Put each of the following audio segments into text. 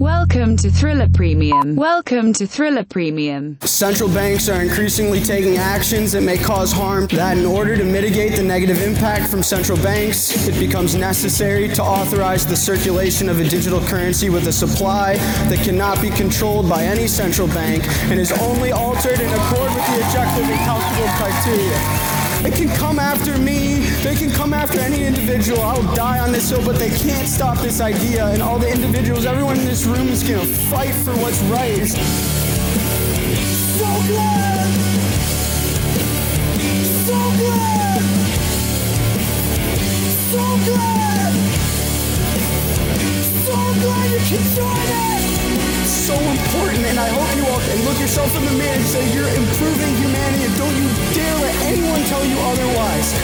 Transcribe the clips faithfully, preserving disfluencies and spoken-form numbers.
Welcome to Thriller Premium. Welcome to Thriller Premium. Central banks are increasingly taking actions that may cause harm, that in order to mitigate the negative impact from central banks, it becomes necessary to authorize the circulation of a digital currency with a supply that cannot be controlled by any central bank and is only altered in accord with the objective and calculable criteria. They can come after me, they can come after any individual, I'll die on this hill, but they can't stop this idea, and all the individuals, everyone in this room is gonna fight for what's right. So glad! So glad! So glad! So glad you keep doing it! So important, and I hope you all can look yourself in the mirror and say you're improving humanity, and don't you dare let anyone tell you otherwise.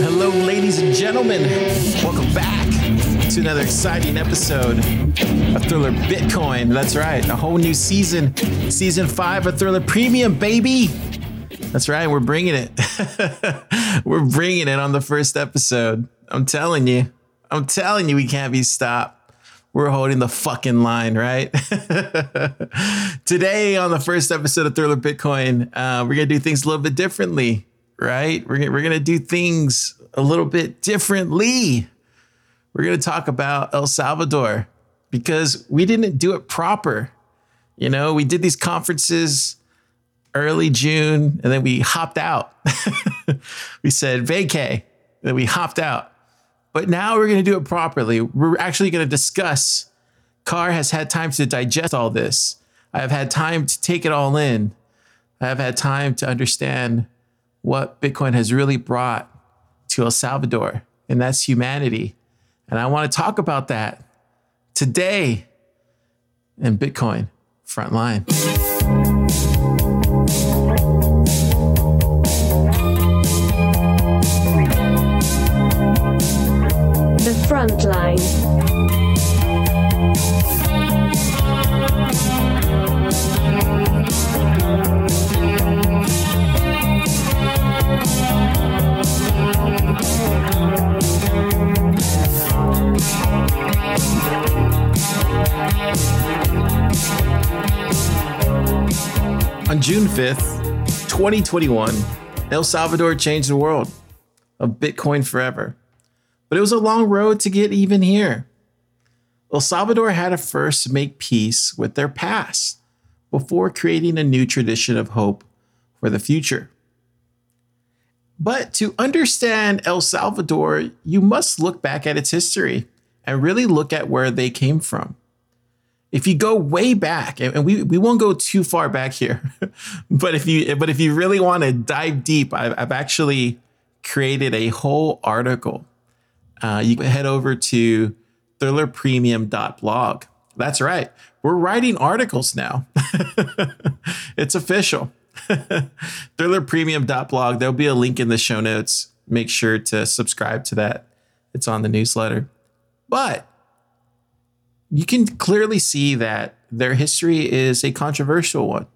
Hello, ladies and gentlemen. Welcome back to another exciting episode of Thriller Bitcoin. That's right, a whole new season, season five of Thriller Premium, baby. That's right, we're bringing it. We're bringing it on the first episode. I'm telling you, I'm telling you, we can't be stopped. We're holding the fucking line, right? Today on the first episode of Thriller Bitcoin, uh, we're gonna do things a little bit differently, right? We're gonna, we're gonna do things a little bit differently. We're going to talk about El Salvador because we didn't do it proper. You know, we did these conferences early June and then we hopped out. We said vacay, and then we hopped out. But now we're going to do it properly. We're actually going to discuss. Carr has had time to digest all this. I have had time to take it all in. I have had time to understand what Bitcoin has really brought to El Salvador, and that's humanity. And I want to talk about that today in Bitcoin Frontline. The Frontline. On June fifth, twenty twenty-one, El Salvador changed the world of Bitcoin forever. But it was a long road to get even here. El Salvador had to first make peace with their past before creating a new tradition of hope for the future. But to understand El Salvador, you must look back at its history and really look at where they came from. If you go way back, and we, we won't go too far back here, but if you but if you really want to dive deep, I've, I've actually created a whole article. Uh, you can head over to thriller premium dot blog. That's right. We're writing articles now. It's official. thriller premium dot blog. There'll be a link in the show notes. Make sure to subscribe to that. It's on the newsletter. But you can clearly see that their history is a controversial one.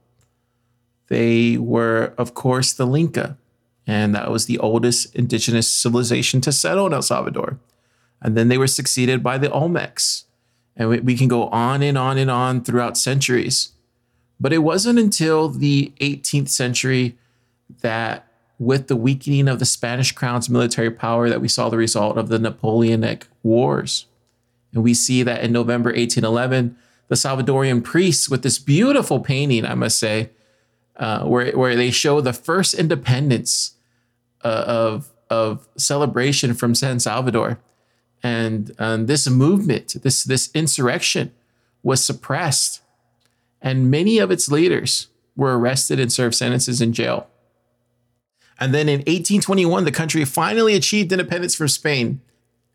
They were, of course, the Lenca, and that was the oldest indigenous civilization to settle in El Salvador. And then they were succeeded by the Olmecs. And we, we can go on and on and on throughout centuries. But it wasn't until the eighteenth century that, with the weakening of the Spanish crown's military power, that we saw the result of the Napoleonic Wars. And we see that in November eighteen eleven, the Salvadorian priests, with this beautiful painting, I must say, uh, where, where they show the first independence uh, of, of celebration from San Salvador. And um, this movement, this, this insurrection was suppressed. And many of its leaders were arrested and served sentences in jail. And then in eighteen twenty-one, the country finally achieved independence from Spain.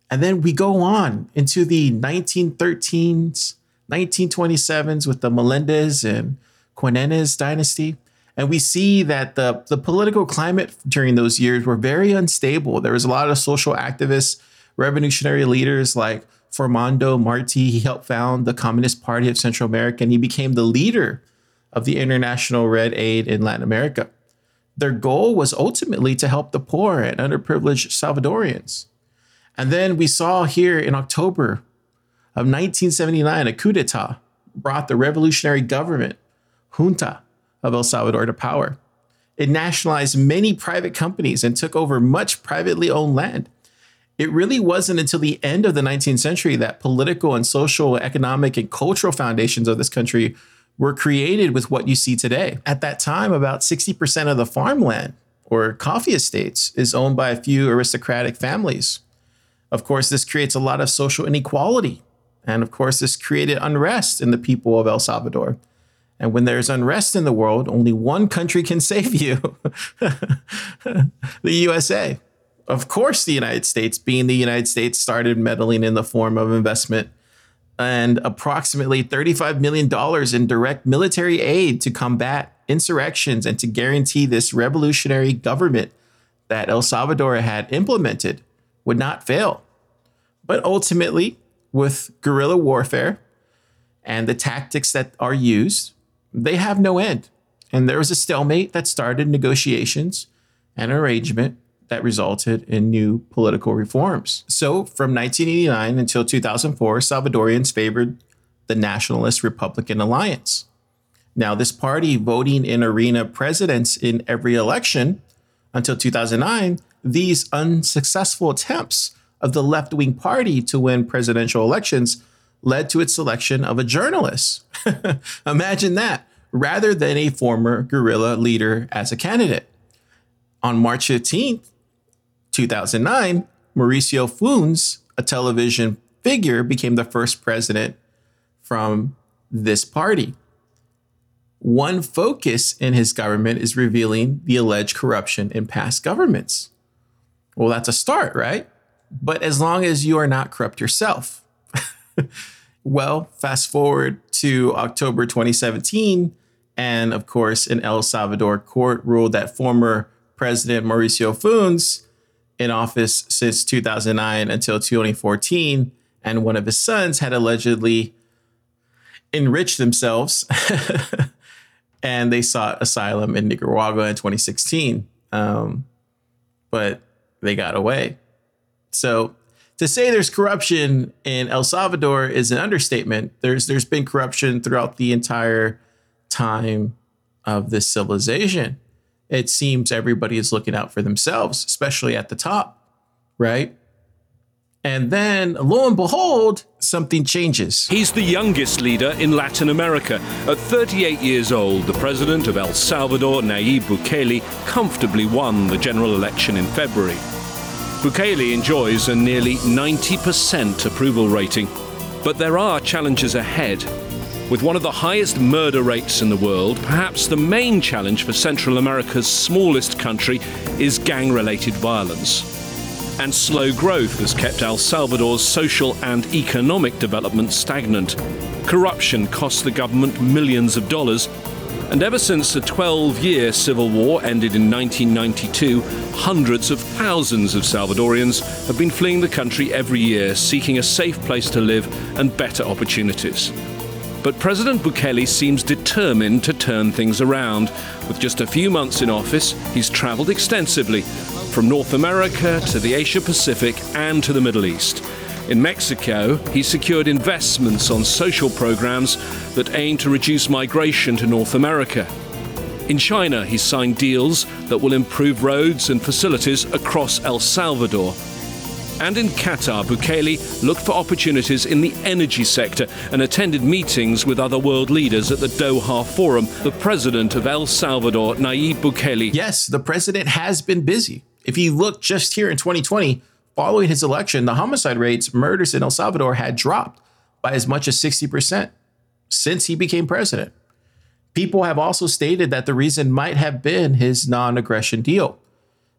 And then we go on into the nineteen thirteens, nineteen twenty-sevens with the Melendez and Quinenes dynasty. And we see that the, the political climate during those years were very unstable. There was a lot of social activists, revolutionary leaders like Formando Marti. He helped found the Communist Party of Central America, and he became the leader of the International Red Aid in Latin America. Their goal was ultimately to help the poor and underprivileged Salvadorians. And then we saw here in October of nineteen seventy-nine, a coup d'etat brought the revolutionary government, Junta, of El Salvador to power. It nationalized many private companies and took over much privately owned land. It really wasn't until the end of the nineteenth century that political and social, economic, and cultural foundations of this country were created with what you see today. At that time, about sixty percent of the farmland or coffee estates is owned by a few aristocratic families. Of course, this creates a lot of social inequality. And of course, this created unrest in the people of El Salvador. And when there's unrest in the world, only one country can save you, the U S A. Of course, the United States, being the United States, started meddling in the form of investment and approximately thirty-five million dollars in direct military aid to combat insurrections and to guarantee this revolutionary government that El Salvador had implemented would not fail. But ultimately, with guerrilla warfare and the tactics that are used, they have no end. And there was a stalemate that started negotiations and arrangement that resulted in new political reforms. So from nineteen eighty-nine until two thousand four, Salvadorians favored the Nationalist Republican Alliance. Now, this party, voting in Arena presidents in every election until two thousand nine, these unsuccessful attempts of the left-wing party to win presidential elections led to its selection of a journalist. Imagine that, rather than a former guerrilla leader as a candidate. On March fifteenth, two thousand nine, Mauricio Funes, a television figure, became the first president from this party. One focus in his government is revealing the alleged corruption in past governments. Well, that's a start, right? But as long as you are not corrupt yourself. Well, fast forward to October twenty seventeen, and of course, an El Salvador court ruled that former President Mauricio Funes, in office since two thousand nine until twenty fourteen, and one of his sons had allegedly enriched themselves, and they sought asylum in Nicaragua in twenty sixteen, um, but they got away. So to say there's corruption in El Salvador is an understatement. There's there's been corruption throughout the entire time of this civilization. It seems everybody is looking out for themselves, especially at the top, right? And then, lo and behold, something changes. He's the youngest leader in Latin America. At thirty-eight years old, the president of El Salvador, Nayib Bukele, comfortably won the general election in February. Bukele enjoys a nearly ninety percent approval rating, but there are challenges ahead. With one of the highest murder rates in the world, perhaps the main challenge for Central America's smallest country is gang-related violence. And slow growth has kept El Salvador's social and economic development stagnant. Corruption cost the government millions of dollars. And ever since the twelve-year civil war ended in nineteen ninety-two, hundreds of thousands of Salvadorians have been fleeing the country every year, seeking a safe place to live and better opportunities. But President Bukele seems determined to turn things around. With just a few months in office, he's traveled extensively, from North America to the Asia Pacific and to the Middle East. In Mexico, he secured investments on social programs that aim to reduce migration to North America. In China, he signed deals that will improve roads and facilities across El Salvador. And in Qatar, Bukele looked for opportunities in the energy sector and attended meetings with other world leaders at the Doha Forum. The president of El Salvador, Nayib Bukele. Yes, the president has been busy. If you look just here in twenty twenty, following his election, the homicide rates, murders in El Salvador had dropped by as much as sixty percent since he became president. People have also stated that the reason might have been his non-aggression deal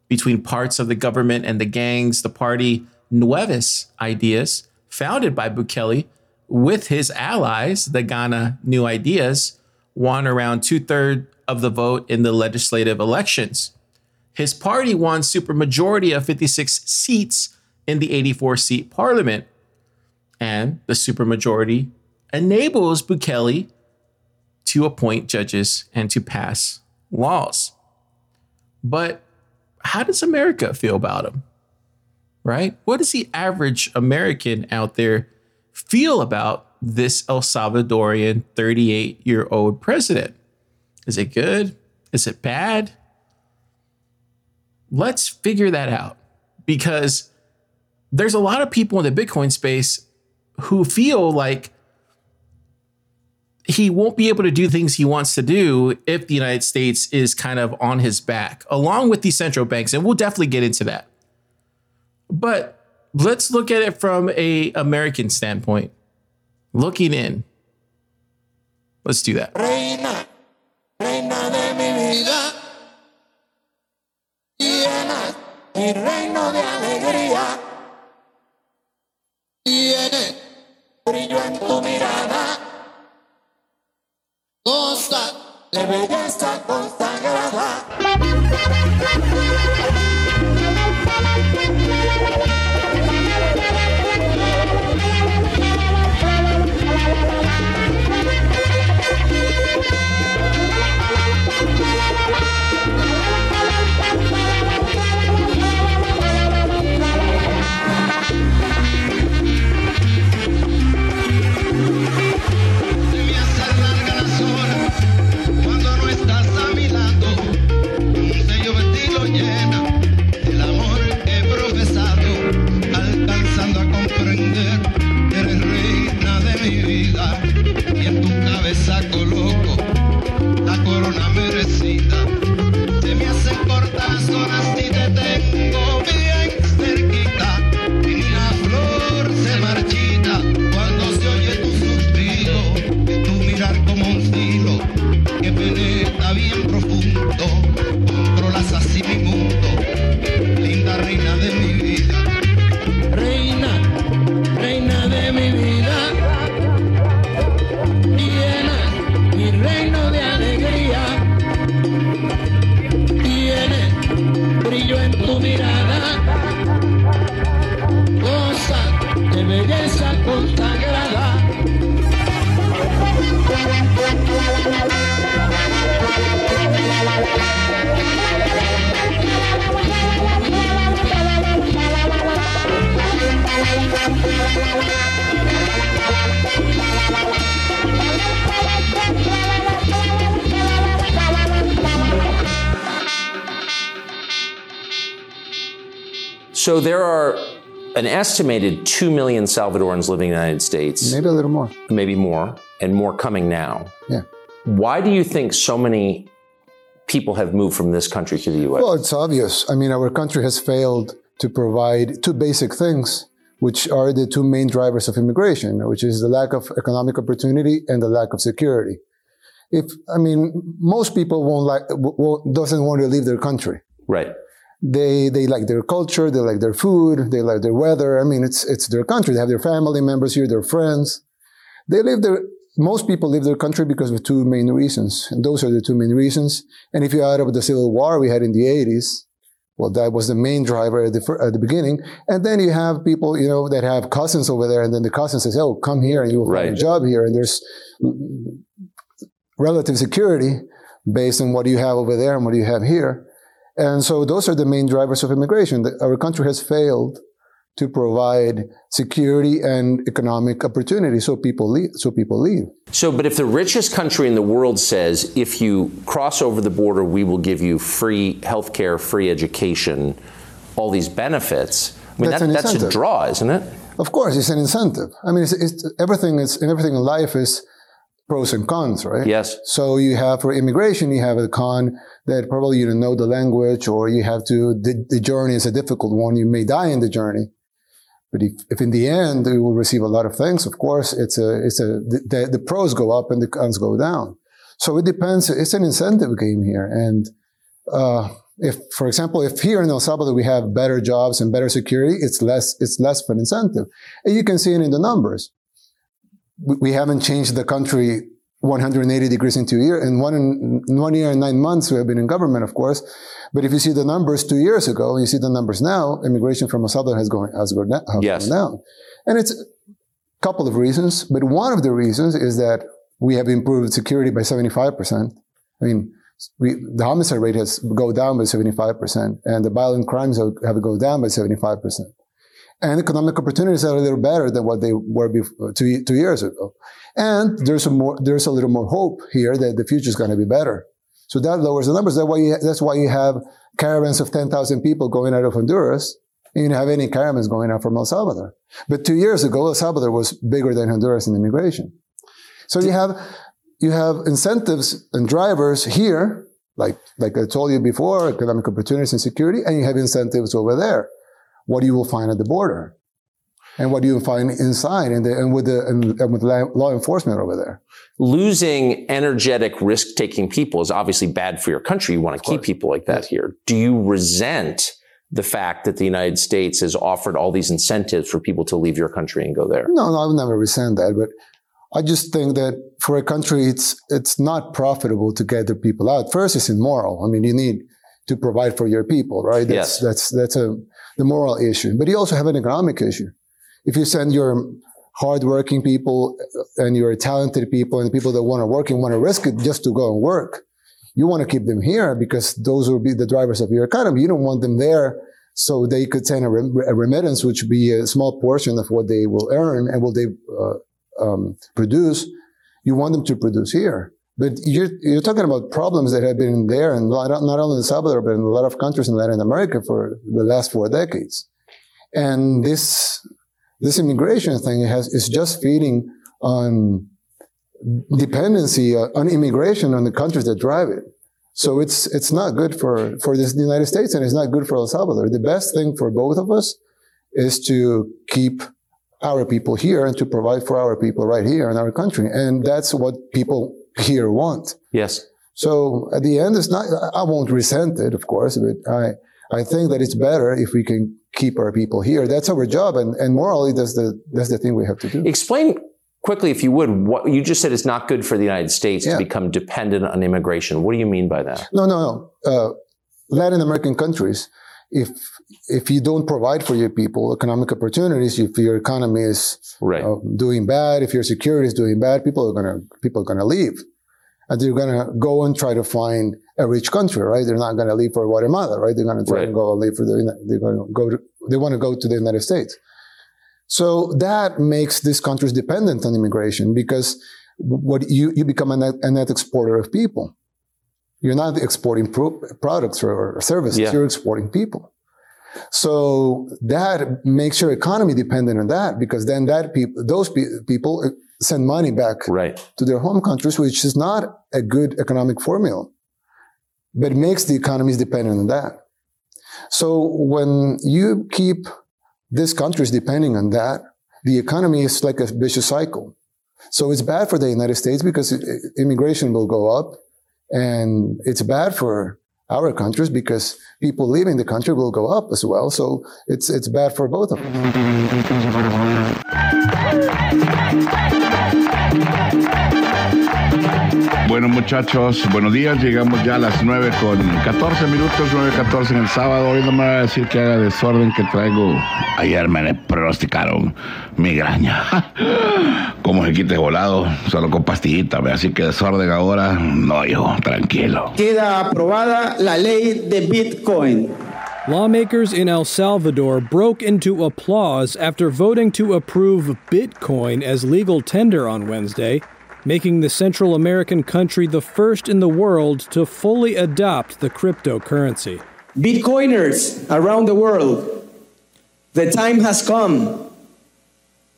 between parts of the government and the gangs, the party Nuevas Ideas, founded by Bukele with his allies, the Gana New Ideas, won around two-thirds of the vote in the legislative elections. His party won supermajority of fifty-six seats in the eighty-four seat parliament. and the supermajority enables Bukele to appoint judges and to pass laws. But how does America feel about him, right? What does the average American out there feel about this El Salvadorian thirty-eight-year-old president? Is it good? Is it bad? Let's figure that out, because there's a lot of people in the Bitcoin space who feel like he won't be able to do things he wants to do if the United States is kind of on his back, along with these central banks. And we'll definitely get into that. But let's look at it from a American standpoint, looking in. Let's do that. Reina, reina de mi vida, llena mi reino de alegría, tiene brillo en tu mirada. So there are an estimated two million Salvadorans living in the United States. Maybe a little more. Maybe more, and more coming now. Yeah. Why do you think so many people have moved from this country to the U S? Well, it's obvious. I mean, our country has failed to provide two basic things, which are the two main drivers of immigration, which is the lack of economic opportunity and the lack of security. If, I mean, most people won't like, won't, doesn't want to leave their country. Right. They they like their culture, they like their food, they like their weather. I mean, it's it's their country. They have their family members here, their friends. They live their, most people leave their country because of two main reasons. And those are the two main reasons. And if you add up the civil war we had in the eighties, well, that was the main driver at the, at the beginning. And then you have people, you know, that have cousins over there. And then the cousin says, oh, come here and you'll find right. a job here. And there's relative security based on what you have over there and what you have here. And so those are the main drivers of immigration. Our country has failed to provide security and economic opportunity, so people leave. So people leave. So, but if the richest country in the world says, if you cross over the border, we will give you free healthcare, free education, all these benefits. I mean, that's, that, that's a draw, isn't it? Of course, it's an incentive. I mean, it's, it's everything. It's in everything in life is pros and cons, right? Yes. So you have, for immigration, you have a con that probably you don't know the language, or you have to, the, the journey is a difficult one. You may die in the journey. But if, if in the end you will receive a lot of things, of course, it's a, it's a, the, the pros go up and the cons go down. So it depends. It's an incentive game here. And, uh, if, for example, if here in El Salvador we have better jobs and better security, it's less, it's less of an incentive. And you can see it in the numbers. We haven't changed the country one hundred eighty degrees in two years. In one, in one year and nine months, we have been in government, of course. But if you see the numbers two years ago, you see the numbers now, immigration from El Salvador has gone, has gone, has yes. gone down. And it's, couple of reasons, but one of the reasons is that we have improved security by seventy-five percent. I mean, we, the homicide rate has go down by seventy-five percent, and the violent crimes have, have go down by seventy-five percent. And economic opportunities are a little better than what they were before, two, two years ago. And there's a more, there's a little more hope here that the future is going to be better. So that lowers the numbers. That's why you, that's why you have caravans of ten thousand people going out of Honduras, and you don't have any caravans going out from El Salvador. But two years ago, El Salvador was bigger than Honduras in immigration. So you have you have incentives and drivers here, like like I told you before, economic opportunities and security, and you have incentives over there. What you will find at the border, and what you will find inside, and, the, and with the and, and with law enforcement over there. Losing energetic, risk-taking people is obviously bad for your country. You want to keep people like that here. Do you resent the fact that the United States has offered all these incentives for people to leave your country and go there? No, no, I would never resent that, but I just think that for a country, it's it's not profitable to get the people out. First, it's immoral. I mean, you need to provide for your people, right? That's, yes. That's that's a the moral issue. But you also have an economic issue. If you send your hardworking people and your talented people and people that want to work and want to risk it just to go and work, you want to keep them here because those will be the drivers of your economy. You don't want them there so they could send a, rem- a remittance, which would be a small portion of what they will earn and what they uh, um, produce. You want them to produce here. But you're, you're talking about problems that have been there, and not only in El Salvador, but in a lot of countries in Latin America for the last four decades. And this this immigration thing has is just feeding on dependency uh, on immigration on the countries that drive it. So it's it's not good for for this, the United States, and it's not good for El Salvador. The best thing for both of us is to keep our people here and to provide for our people right here in our country, and that's what people here want. Yes. So at the end, it's not, I won't resent it, of course, but I, I think that it's better if we can keep our people here. That's our job. And, and morally, that's the, that's the thing we have to do. Explain quickly, if you would, what you just said is not good for the United States yeah. to become dependent on immigration. What do you mean by that? No, no, no. Uh, Latin American countries, if, if you don't provide for your people economic opportunities, if your economy is right. uh, doing bad, if your security is doing bad, people are gonna people are gonna leave, and they're gonna go and try to find a rich country, right? They're not gonna leave for Guatemala, right? They're gonna try right. and go and leave for the they're gonna go to, they want to go to the United States. So that makes these countries dependent on immigration because what you you become a net, a net exporter of people. You're not exporting pro- products or, or services. Yeah. You're exporting people. So that makes your economy dependent on that because then that people, those pe- people send money back right. to their home countries, which is not a good economic formula, but it makes the economies dependent on that. So when you keep these countries depending on that, the economy is like a vicious cycle. So it's bad for the United States because immigration will go up, and it's bad for our countries because people leaving the country will go up as well. So it's it's bad for both of us. Bueno, muchachos, buenos días. Llegamos ya a las nueve con catorce minutos, nueve catorce en El Salvador. Y no me voy a decir que haga desorden que traigo. Ayer me le pronosticaron migraña. Como se quite volado, solo con pastillitas. Así que desorden ahora, no, hijo, tranquilo. Queda aprobada la ley de Bitcoin. Lawmakers in El Salvador broke into applause after voting to approve Bitcoin as legal tender on Wednesday, making the Central American country the first in the world to fully adopt the cryptocurrency. Bitcoiners around the world, the time has come.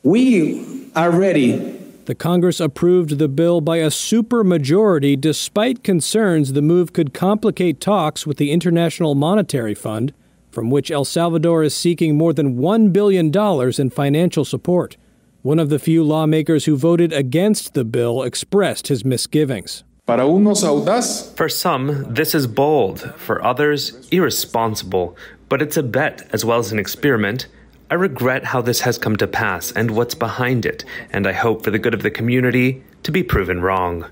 We are ready. The Congress approved the bill by a supermajority despite concerns the move could complicate talks with the International Monetary Fund, from which El Salvador is seeking more than one billion dollars in financial support. One of the few lawmakers who voted against the bill expressed his misgivings. For some, this is bold. For others, irresponsible. But it's a bet as well as an experiment. I regret how this has come to pass and what's behind it, and I hope for the good of the community to be proven wrong.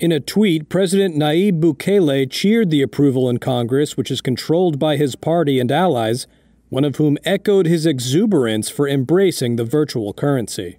In a tweet, President Nayib Bukele cheered the approval in Congress, which is controlled by his party and allies, one of whom echoed his exuberance for embracing the virtual currency.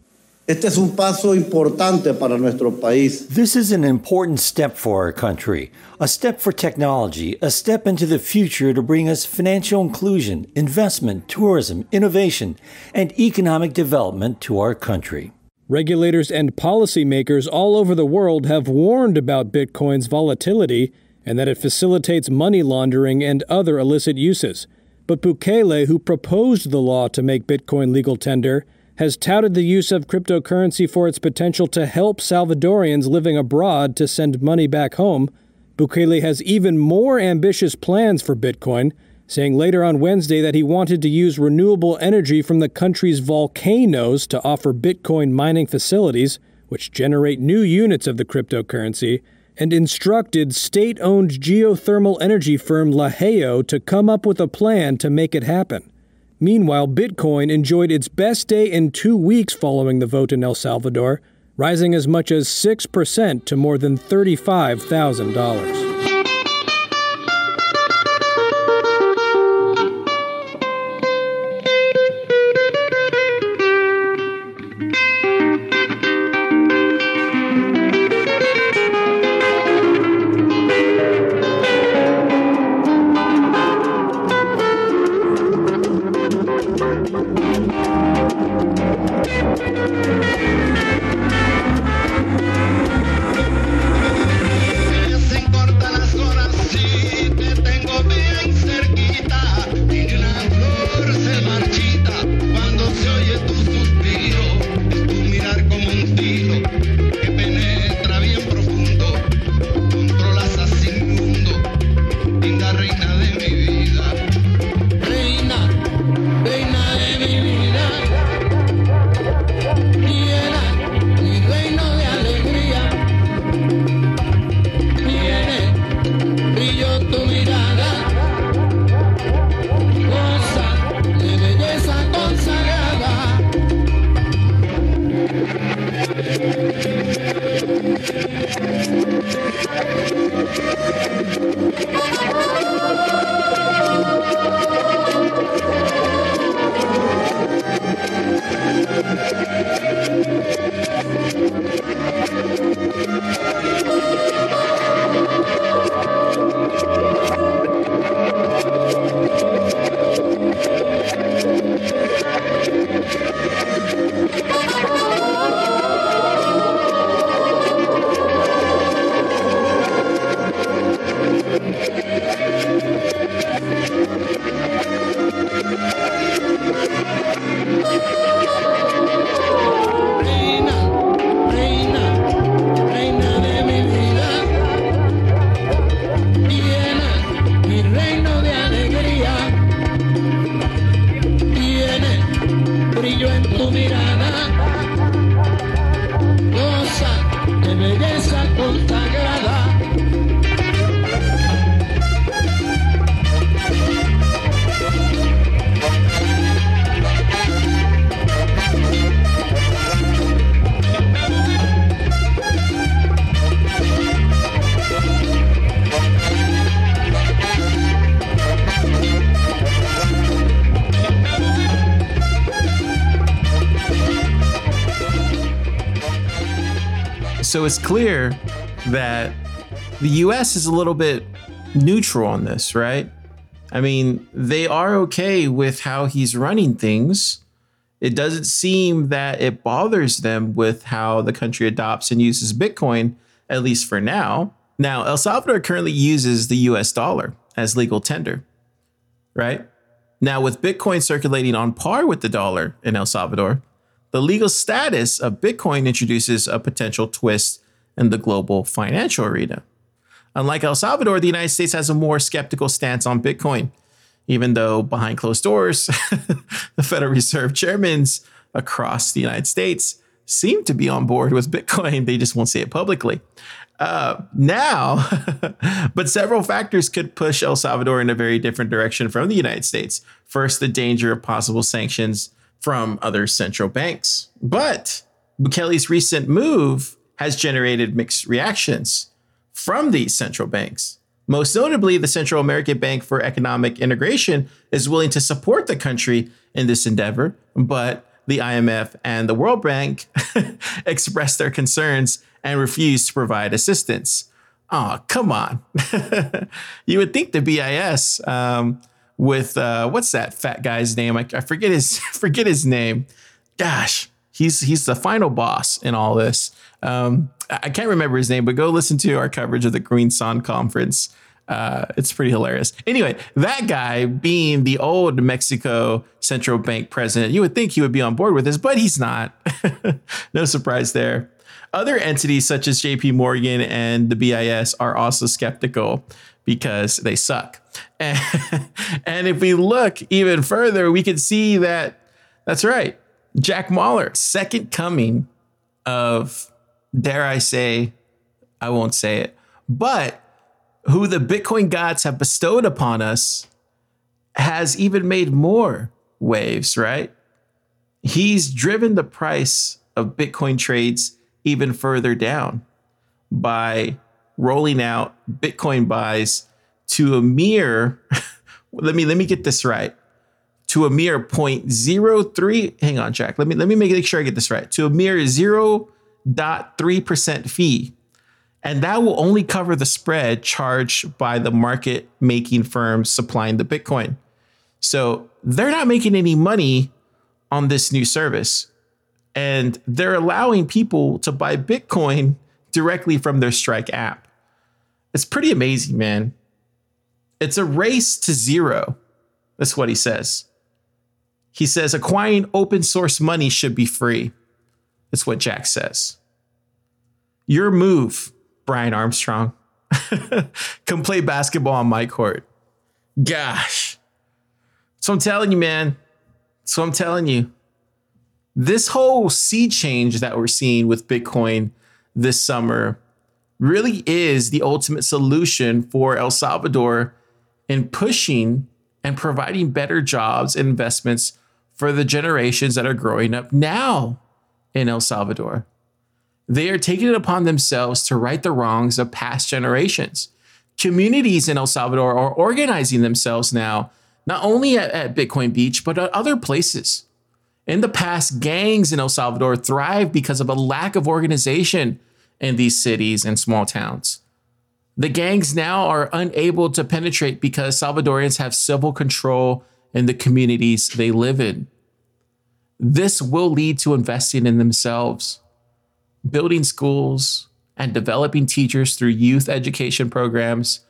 Este es un paso importante para nuestro país. This is an important step for our country, a step for technology, a step into the future to bring us financial inclusion, investment, tourism, innovation, and economic development to our country. Regulators and policymakers all over the world have warned about Bitcoin's volatility and that it facilitates money laundering and other illicit uses. But Bukele, who proposed the law to make Bitcoin legal tender, has touted the use of cryptocurrency for its potential to help Salvadorians living abroad to send money back home. Bukele has even more ambitious plans for Bitcoin, saying later on Wednesday that he wanted to use renewable energy from the country's volcanoes to offer Bitcoin mining facilities, which generate new units of the cryptocurrency, and instructed state-owned geothermal energy firm Lajeo to come up with a plan to make it happen. Meanwhile, Bitcoin enjoyed its best day in two weeks following the vote in El Salvador, rising as much as six percent to more than thirty-five thousand dollars. So it's clear that the U S is a little bit neutral on this, right? I mean, they are okay with how he's running things. It doesn't seem that it bothers them with how the country adopts and uses Bitcoin, at least for now. Now, El Salvador currently uses the U S dollar as legal tender, right? Now, with Bitcoin circulating on par with the dollar in El Salvador, the legal status of Bitcoin introduces a potential twist in the global financial arena. Unlike El Salvador, the United States has a more skeptical stance on Bitcoin, even though behind closed doors, the Federal Reserve chairmen across the United States seem to be on board with Bitcoin. They just won't say it publicly. Uh, now, but several factors could push El Salvador in a very different direction from the United States. First, the danger of possible sanctions from other central banks. But Bukele's recent move has generated mixed reactions from these central banks. Most notably, the Central American Bank for Economic Integration is willing to support the country in this endeavor, but the I M F and the World Bank expressed their concerns and refused to provide assistance. Oh, come on. You would think the B I S um, with, uh, what's that fat guy's name? I, I forget his forget his name. Gosh, he's he's the final boss in all this. Um, I can't remember his name, but go listen to our coverage of the Green Sun Conference. Uh, it's pretty hilarious. Anyway, that guy being the old Mexico central bank president, you would think he would be on board with this, but he's not. No surprise there. Other entities such as J P Morgan and the B I S are also skeptical because they suck. And, and if we look even further, we can see that, that's right, Jack Mahler, second coming of, dare I say, I won't say it, but who the Bitcoin gods have bestowed upon us, has even made more waves, right? He's driven the price of Bitcoin trades even further down by rolling out Bitcoin buys to a mere, let me let me get this right, to a mere zero point zero three, hang on, Jack, let me let me make sure I get this right, to a mere zero point three percent fee. And that will only cover the spread charged by the market making firms supplying the Bitcoin. So they're not making any money on this new service. And they're allowing people to buy Bitcoin directly from their Strike app. It's pretty amazing, man. It's a race to zero. That's what he says. He says acquiring open source money should be free. That's what Jack says. Your move, Brian Armstrong. Come play basketball on my court. Gosh. So I'm telling you, man. So I'm telling you. This whole sea change that we're seeing with Bitcoin this summer really is the ultimate solution for El Salvador in pushing and providing better jobs and investments for the generations that are growing up now in El Salvador. They are taking it upon themselves to right the wrongs of past generations. Communities in El Salvador are organizing themselves now, not only at, at Bitcoin Beach, but at other places. In the past, gangs in El Salvador thrived because of a lack of organization in these cities and small towns. The gangs now are unable to penetrate because Salvadorians have civil control in the communities they live in. This will lead to investing in themselves, building schools and developing teachers through youth education programs,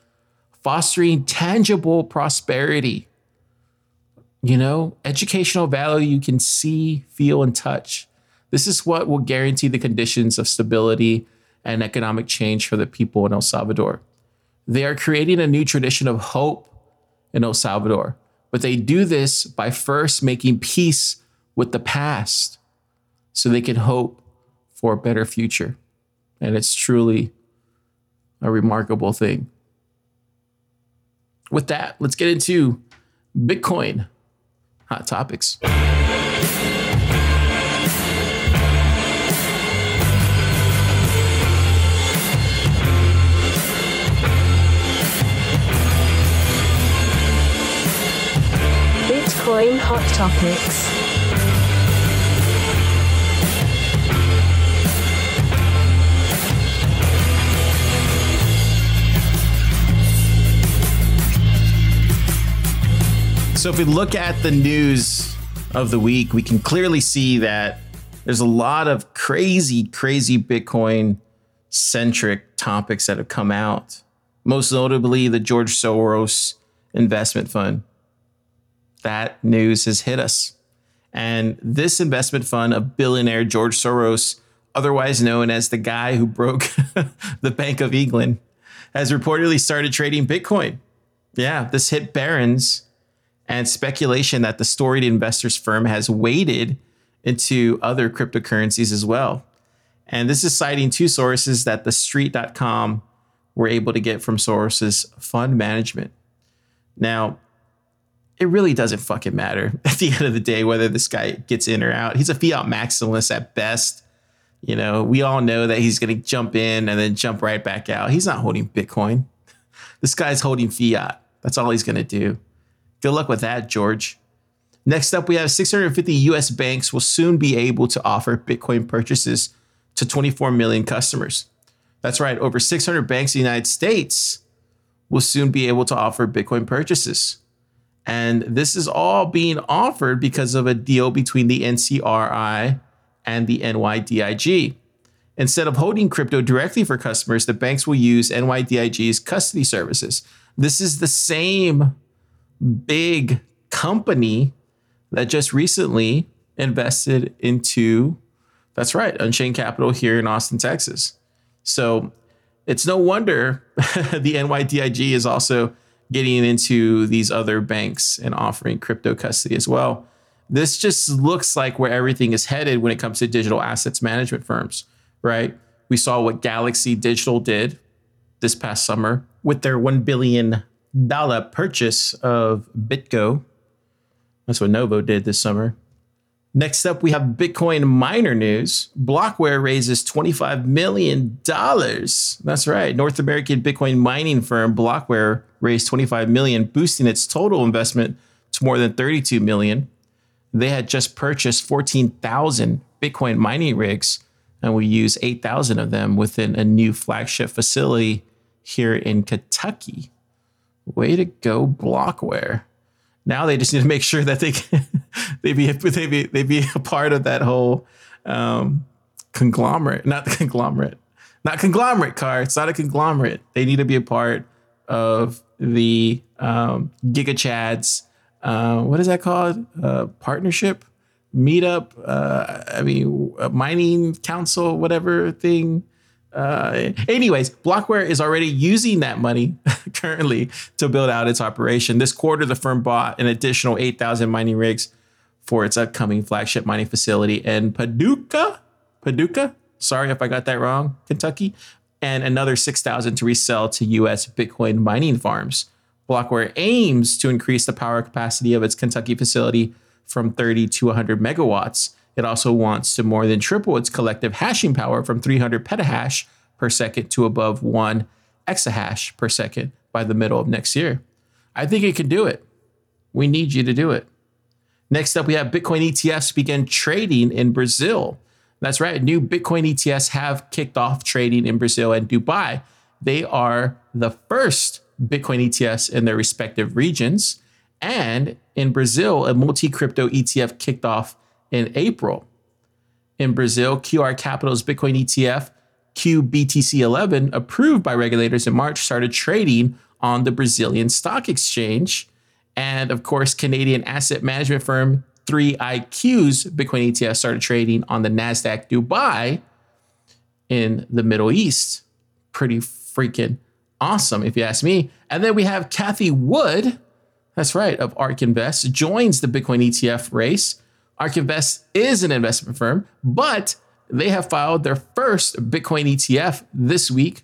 fostering tangible prosperity. You know, educational value you can see, feel, and touch. This is what will guarantee the conditions of stability and economic change for the people in El Salvador. They are creating a new tradition of hope in El Salvador, but they do this by first making peace with the past so they can hope for a better future. And it's truly a remarkable thing. With that, let's get into Bitcoin Hot Topics. Bitcoin Hot Topics. So if we look at the news of the week, we can clearly see that there's a lot of crazy, crazy Bitcoin-centric topics that have come out. Most notably, the George Soros investment fund. That news has hit us. And this investment fund of billionaire George Soros, otherwise known as the guy who broke the Bank of England, has reportedly started trading Bitcoin. Yeah, this hit Barron's. And speculation that the storied investors firm has waded into other cryptocurrencies as well. And this is citing two sources that the street dot com were able to get from Soros' fund management. Now, it really doesn't fucking matter at the end of the day whether this guy gets in or out. He's a fiat maximalist at best. You know, we all know that he's going to jump in and then jump right back out. He's not holding Bitcoin. This guy's holding fiat. That's all he's going to do. Good luck with that, George. Next up, we have six hundred fifty U S banks will soon be able to offer Bitcoin purchases to twenty-four million customers. That's right, over six hundred banks in the United States will soon be able to offer Bitcoin purchases. And this is all being offered because of a deal between the N C R I and the N Y D I G. Instead of holding crypto directly for customers, the banks will use N Y D I G's custody services. This is the same big company that just recently invested into, that's right, Unchained Capital here in Austin, Texas. So it's no wonder the N Y D I G is also getting into these other banks and offering crypto custody as well. This just looks like where everything is headed when it comes to digital assets management firms, right? We saw what Galaxy Digital did this past summer with their one billion dollars purchase of BitGo. That's what Novo did this summer. Next up, we have Bitcoin miner news. Blockware raises twenty-five million dollars. That's right. North American Bitcoin mining firm Blockware raised twenty-five million dollars, boosting its total investment to more than thirty-two million dollars. They had just purchased fourteen thousand Bitcoin mining rigs and will use eight thousand of them within a new flagship facility here in Kentucky. Way to go, Blockware. Now they just need to make sure that they can, they be they be they be a part of that whole um, conglomerate, not the conglomerate, not conglomerate car. It's not a conglomerate. They need to be a part of the um, GigaChads. Uh, what is that called? Uh, partnership, meetup. Uh, I mean, mining council, whatever thing. Uh, anyways, Blockware is already using that money currently to build out its operation. This quarter, the firm bought an additional eight thousand mining rigs for its upcoming flagship mining facility in Paducah, Paducah, sorry if I got that wrong, Kentucky, and another six thousand to resell to U S Bitcoin mining farms. Blockware aims to increase the power capacity of its Kentucky facility from thirty to one hundred megawatts. It also wants to more than triple its collective hashing power from three hundred petahash per second to above one exahash per second by the middle of next year. I think it can do it. We need you to do it. Next up, we have Bitcoin E T Fs begin trading in Brazil. That's right. New Bitcoin E T Fs have kicked off trading in Brazil and Dubai. They are the first Bitcoin E T Fs in their respective regions. And in Brazil, a multi-crypto E T F kicked off in April. In Brazil, Q R Capital's Bitcoin E T F, Q B T C eleven, approved by regulators in March, started trading on the Brazilian Stock Exchange. And of course, Canadian asset management firm three I Q's Bitcoin E T F started trading on the NASDAQ Dubai in the Middle East. Pretty freaking awesome, if you ask me. And then we have Cathie Wood, that's right, of ARK Invest, joins the Bitcoin E T F race. ARK Invest is an investment firm, but they have filed their first Bitcoin E T F this week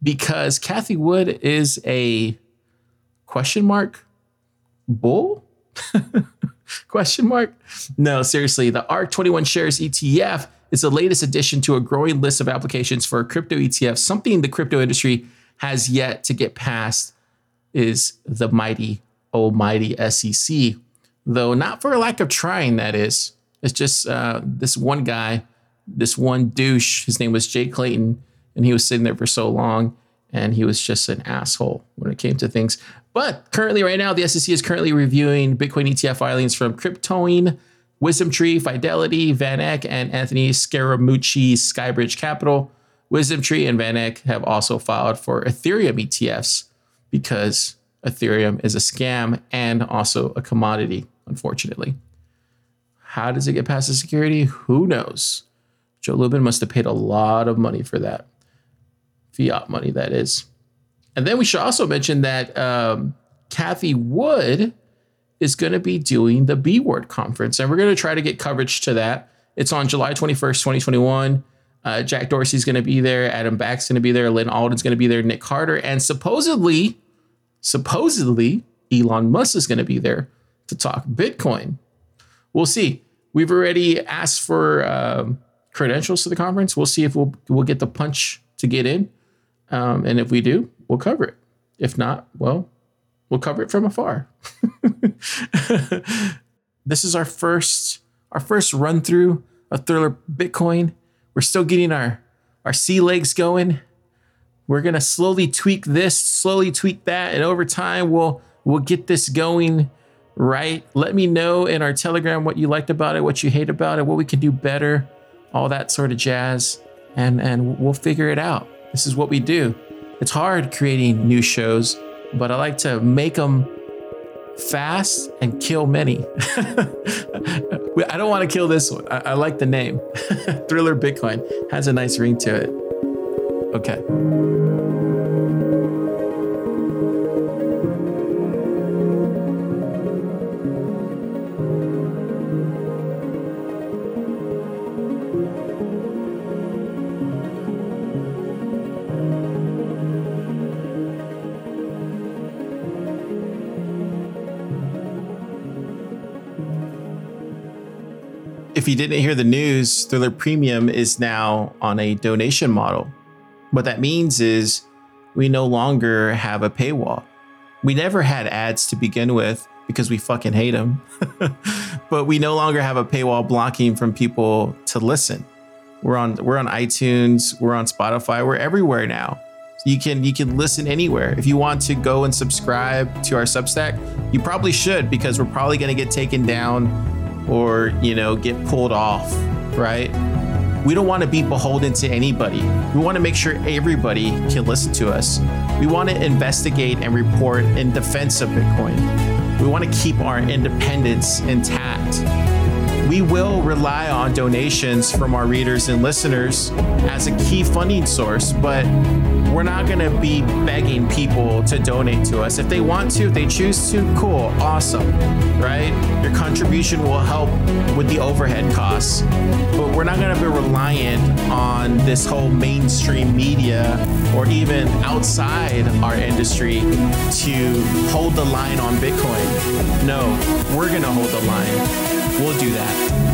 because Cathie Wood is a question mark bull? question mark? No, seriously, the ARK twenty-one shares E T F is the latest addition to a growing list of applications for crypto E T Fs. Something the crypto industry has yet to get past is the mighty, almighty S E C. Though not for a lack of trying, that is. It's just uh, this one guy, this one douche, his name was Jay Clayton, and he was sitting there for so long, and he was just an asshole when it came to things. But currently, right now, the S E C is currently reviewing Bitcoin E T F filings from Cryptoin, WisdomTree, Fidelity, VanEck, and Anthony Scaramucci's Skybridge Capital. WisdomTree and VanEck have also filed for Ethereum E T Fs because Ethereum is a scam and also a commodity. Unfortunately, how does it get past the security? Who knows? Joe Lubin must have paid a lot of money for that. Fiat money, that is. And then we should also mention that um, Cathie Wood is going to be doing the B Word conference, and we're going to try to get coverage to that. It's on July twenty-first, twenty twenty-one. Uh, Jack Dorsey's going to be there. Adam Back's going to be there. Lynn Alden's going to be there. Nick Carter. And supposedly, supposedly, Elon Musk is going to be there to talk Bitcoin. We'll see. We've already asked for um, credentials to the conference. We'll see if we'll we'll get the punch to get in. Um, and if we do, we'll cover it. If not, well, we'll cover it from afar. This is our first our first run through of Thriller Bitcoin. We're still getting our our sea legs going. We're gonna slowly tweak this, slowly tweak that, and over time we'll we'll get this going right. Let me know in our Telegram what you liked about it, what you hate about it, what we can do better, all that sort of jazz, and and we'll figure it out. This is what we do. It's hard creating new shows, but I like to make them fast and kill many. I don't want to kill this one. I, I like the name. Thriller Bitcoin has a nice ring to it. Okay. If you didn't hear the news, Thriller Premium is now on a donation model. What that means is we no longer have a paywall. We never had ads to begin with because we fucking hate them. But we no longer have a paywall blocking from people to listen. We're on we're on iTunes, we're on Spotify, we're everywhere now. So you can you can listen anywhere. If you want to go and subscribe to our Substack, you probably should, because we're probably going to get taken down or, you know, get pulled off, right? We don't want to be beholden to anybody. We want to make sure everybody can listen to us. We want to investigate and report in defense of Bitcoin. We want to keep our independence intact. We will rely on donations from our readers and listeners as a key funding source, but we're not going to be begging people to donate to us. If they want to, if they choose to, cool, awesome, right? Your contribution will help with the overhead costs, but we're not going to be reliant on this whole mainstream media or even outside our industry to hold the line on Bitcoin. No, we're going to hold the line. We'll do that.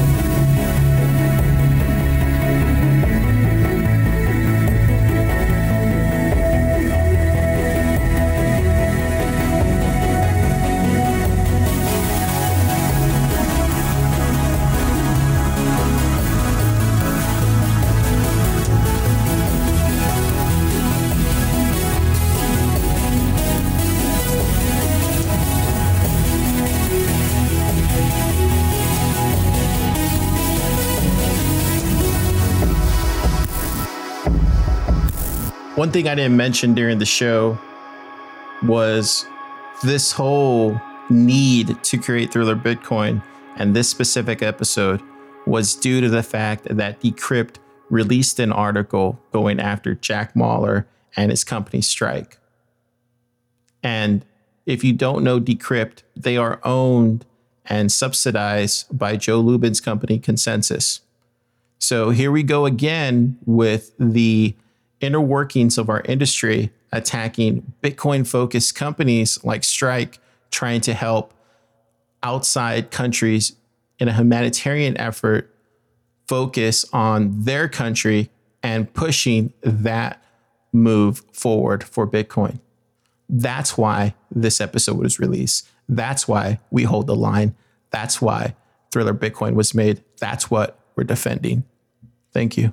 One thing I didn't mention during the show was this whole need to create Thriller Bitcoin, and this specific episode was due to the fact that Decrypt released an article going after Jack Mahler and his company Strike. And if you don't know Decrypt, they are owned and subsidized by Joe Lubin's company Consensus. So here we go again with the inner workings of our industry attacking Bitcoin-focused companies like Strike, trying to help outside countries in a humanitarian effort focus on their country and pushing that move forward for Bitcoin. That's why this episode was released. That's why we hold the line. That's why Thriller Bitcoin was made. That's what we're defending. Thank you.